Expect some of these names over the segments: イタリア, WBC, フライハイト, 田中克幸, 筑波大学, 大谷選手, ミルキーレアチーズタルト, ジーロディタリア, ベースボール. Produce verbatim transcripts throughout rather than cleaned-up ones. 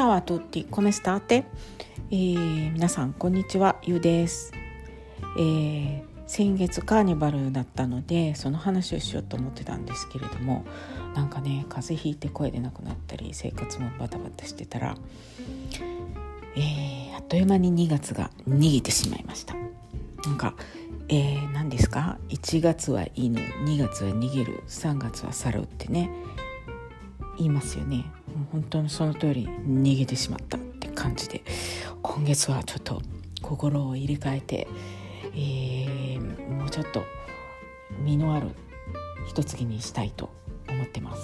シャワートッティコメスターテ、えー、皆さんこんにちは、ゆうです、えー、先月カーニバルだったのでその話をしようと思ってたんですけれども、なんかね風邪ひいて声出なくなったり生活もバタバタしてたら、えー、あっという間ににがつが過ぎてしまいました。なんか、えー、何ですか、いちがつは犬、にがつは逃げる、さんがつは去るってね言いますよね。本当にその通り、逃げてしまったって感じで、今月はちょっと心を入れ替えて、えー、もうちょっと身のある一月にしたいと思ってます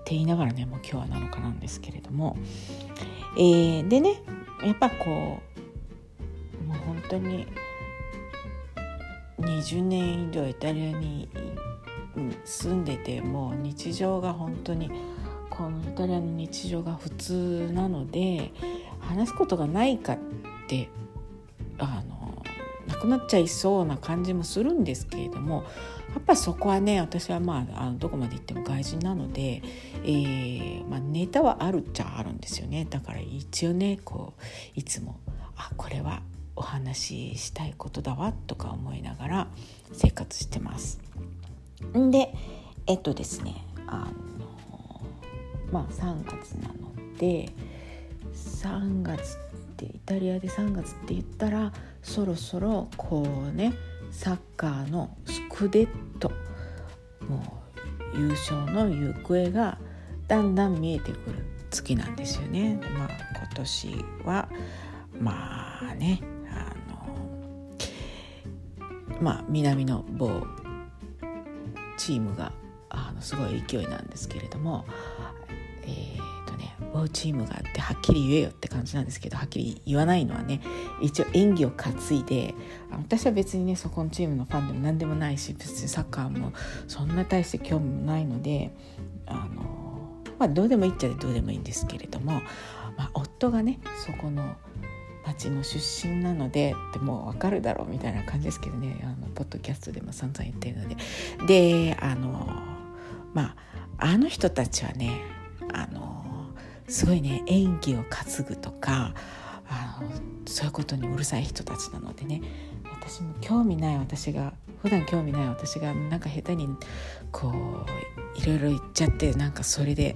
って言いながらね、もう今日はなのかなんですけれども、えー、でね、やっぱこうもう本当ににじゅうねん以上イタリアに住んでて、もう日常が本当にこのイタリアの日常が普通なので、話すことがないかってあのなくなっちゃいそうな感じもするんですけれども、やっぱそこはね、私は、まあ、あのどこまで行っても外人なので、えーまあ、ネタはあるっちゃあるんですよね。だから一応ねこういつもあこれはお話ししたいことだわとか思いながら生活してます。んでえっとですねあのまあさんがつなので、さんがつってイタリアでさんがつって言ったらそろそろこうねサッカーのスクデット、もう優勝の行方がだんだん見えてくる月なんですよね。まあ今年はまあねあのまあ南の某チームがあのすごい勢いなんですけれども、えーとね、某チームがあってはっきり言えよって感じなんですけど、はっきり言わないのはね、一応演技を担いで、私は別にねそこのチームのファンでも何でもないし、別にサッカーもそんな大して興味もないので、あの、まあ、どうでもいいっちゃどうでもいいんですけれども、まあ、夫がねそこの町の出身なのでってもうわかるだろうみたいな感じですけどね、あのポッドキャストでも散々言ってるので、であのまああの人たちはねあのすごいね演技を担ぐとかあのそういうことにうるさい人たちなのでね、私も興味ない私が普段興味ない私がなんか下手にこういろいろ言っちゃって、なんかそれで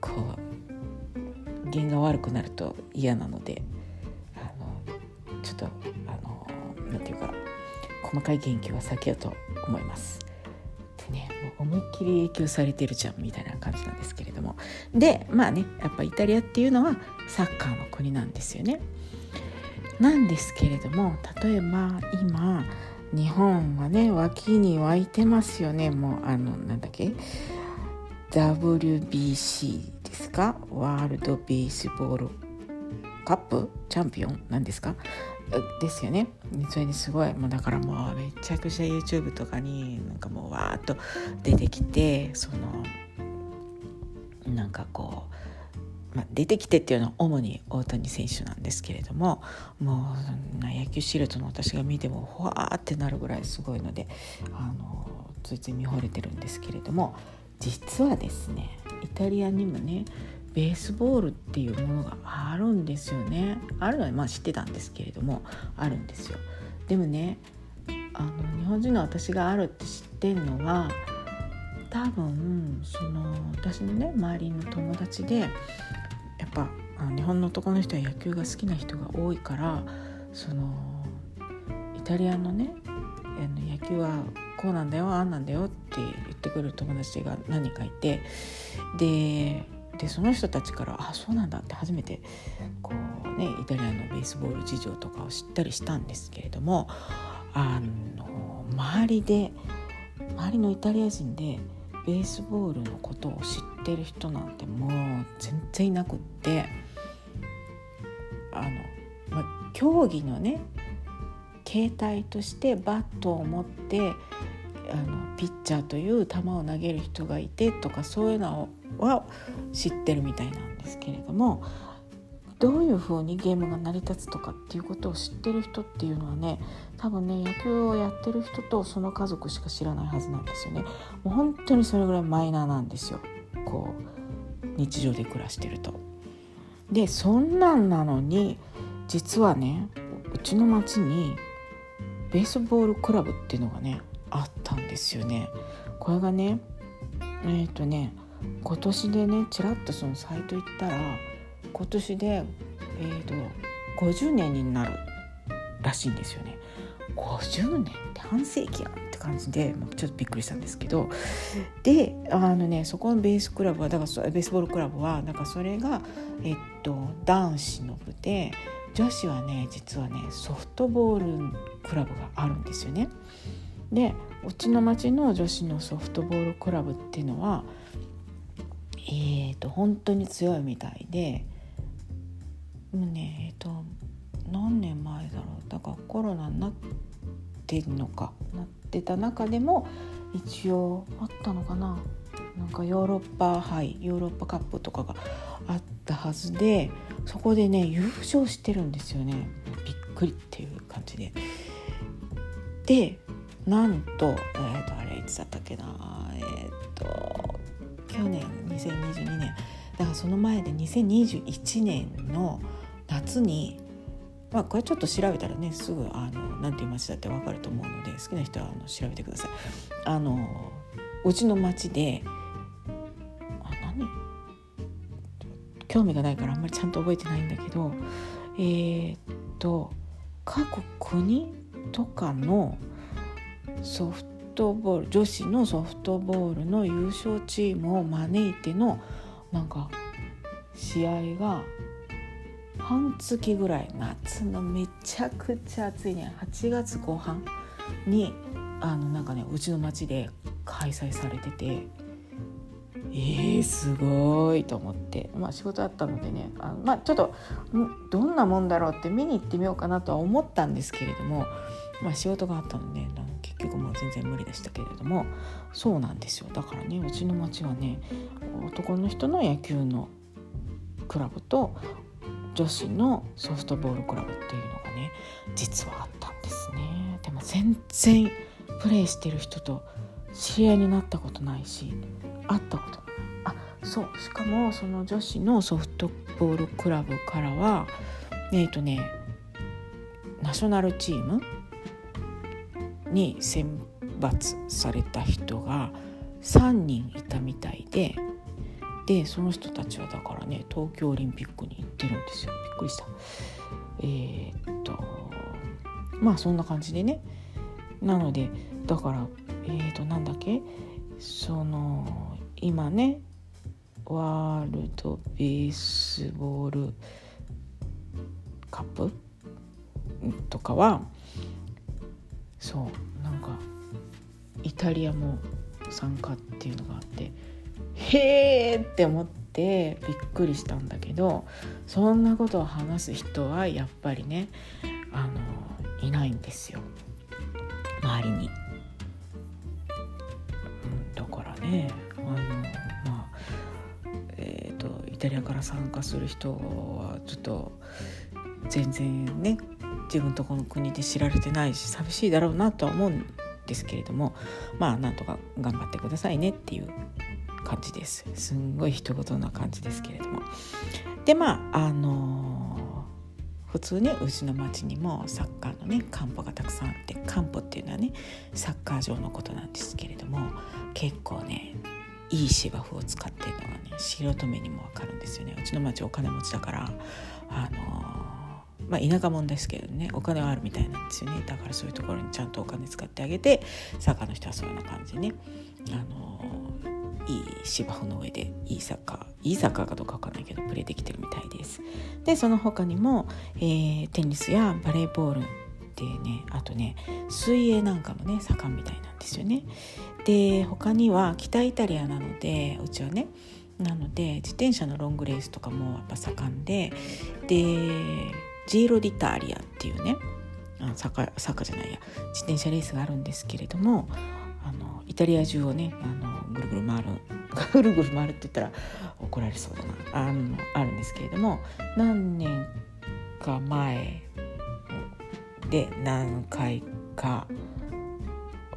こう弦が悪くなると嫌なので。ちょっとあのなんていうか細かい言及は避けようと思います。でね、もう思いっきり影響されてるじゃんみたいな感じなんですけれども、でまあねやっぱイタリアっていうのはサッカーの国なんですよね。なんですけれども、例えば今日本はね脇に湧いてますよね。もうあのなんだっけ ダブリュービーシー ですか、ワールドベースボールカップチャンピオンなんですかですよね。それにすごいもうだからもうめちゃくちゃ YouTube とかになんかもうわーっと出てきて、そのなんかこう、まあ、出てきてっていうのは主に大谷選手なんですけれども、もう野球シールドの私が見てもほわーってなるぐらいすごいので、あのついつい見惚れてるんですけれども、実はですねイタリアにもねベースボールっていうものがあるんですよね。あるのはまあ知ってたんですけれども、あるんですよ。でもねあの日本人の私があるって知ってんのは、多分その私のね周りの友達でやっぱ日本の男の人は野球が好きな人が多いから、そのイタリアのね野球はこうなんだよあんなんだよって言ってくる友達が何人かいて、ででその人たちからあそうなんだって初めてこう、ね、イタリアのベースボール事情とかを知ったりしたんですけれども、あの周りで周りのイタリア人でベースボールのことを知ってる人なんてもう全然いなくって、あの、ま、競技のね形態としてバットを持ってあのピッチャーという球を投げる人がいてとか、そういうのは知ってるみたいなんですけれども、どういう風にゲームが成り立つとかっていうことを知ってる人っていうのはね、多分ね野球をやってる人とその家族しか知らないはずなんですよね。もう本当にそれぐらいマイナーなんですよ、こう日常で暮らしてると。でそんなんなのに実はね、うちの町にベースボールクラブっていうのがねあったんですよね。これがねえっとね今年でねちらっとそのサイト行ったら今年でえーとごじゅうねんになるらしいんですよね。ごじゅうねんって半世紀やんって感じでちょっとびっくりしたんですけど、であのねそこのベースクラブはだからベースボールクラブはだからそれがえっと男子の部で女子はね実はねソフトボールクラブがあるんですよね。でうちの町の女子のソフトボールクラブっていうのはえっと本当に強いみたいで、もうねえっと何年前だろう、だからコロナになってるのかなってた中でも一応あったのかな、なんかヨーロッパ杯、ヨーロッパカップとかがあったはずで、そこでね優勝してるんですよね。びっくりっていう感じで、でなんとえーとあれいつだったっけな、えーと去年にせんにじゅうにねんだからその前でにせんにじゅういちねんの夏に、まあこれちょっと調べたらねすぐあのなんていう町だってわかると思うので、好きな人はあの調べてください。あのうちの町であ何興味がないからあんまりちゃんと覚えてないんだけど、えー、っと各国とかのソフトボール、女子のソフトボールの優勝チームを招いてのなんか試合が半月ぐらい、夏のめちゃくちゃ暑いねはちがつご半にあのなんかねうちの町で開催されてて、えー、すごいと思って、まあ、仕事あったのでねあの、まあ、ちょっとどんなもんだろうって見に行ってみようかなとは思ったんですけれども、まあ、仕事があったので、ね、結局もう全然無理でしたけれども、そうなんですよ。だからねうちの町はね男の人の野球のクラブと女子のソフトボールクラブっていうのがね実はあったんですね。でも全然プレイしてる人と知り合いになったことないし会ったこともない。あ、そうしかもその女子のソフトボールクラブからはえっとねナショナルチームに選抜された人がさんにんいたみたいで、でその人たちはだからね東京オリンピックに行ってるんですよ。びっくりした。えー、っとまあそんな感じでね、なのでだからえー、っとなんだっけその今ねワールドベースボールカップとかはそうなんかイタリアも参加っていうのがあって、へーって思ってびっくりしたんだけど、そんなことを話す人はやっぱりねあのいないんですよ周りに、うん、だからねあの、まあえーと、イタリアから参加する人はちょっと全然ね自分とこの国で知られてないし寂しいだろうなとは思うんですけれども、まあなんとか頑張ってくださいねっていう感じです。すんごい一言な感じですけれども、でまああのー、普通ねうちの町にもサッカーのねカンポがたくさんあって、カンポっていうのはねサッカー場のことなんですけれども、結構ねいい芝生を使っているのがね素人目にもわかるんですよね。うちの町お金持ちだからあのーまあ、田舎もんですけどねお金はあるみたいなんですよね。だからそういうところにちゃんとお金使ってあげて、サッカーの人はそういうような感じでねあのいい芝生の上でいいサッカーいいサッカーかどうか分かんないけどプレーできてるみたいです。でその他にも、えー、テニスやバレーボールでね、あとね水泳なんかもね盛んみたいなんですよね。で他には北イタリアなのでうちはねなので自転車のロングレースとかもやっぱ盛んで、でジーロディタリアっていうね坂坂じゃないや自転車レースがあるんですけれども、あのイタリア中をねあのぐるぐる回るぐるぐる回るって言ったら怒られそうだなあのあるんですけれども、何年か前で何回か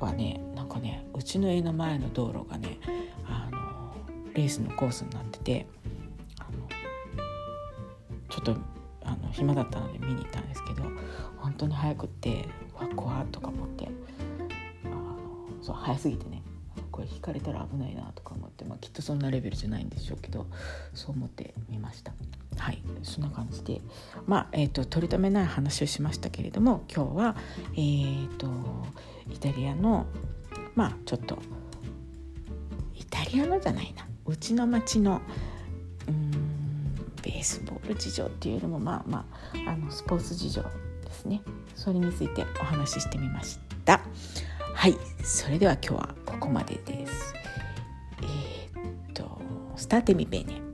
はねなんかねうちの家の前の道路がねあのレースのコースになってて、とあの暇だったので見に行ったんですけど、本当に早くってわ怖っとか思って、あのそう早すぎてね、これ引かれたら危ないなとか思って、まあ、きっとそんなレベルじゃないんでしょうけど、そう思ってみました。はい、そんな感じで、まあえーと、取り留めない話をしましたけれども、今日は、えーと、イタリアのまあちょっとイタリアのじゃないな、うちの町のうーんベースボール事情っていうよりも、まあまあ、あのスポーツ事情ですね、それについてお話ししてみました。はい、それでは今日はここまでです。えー、っとスターテミペーネ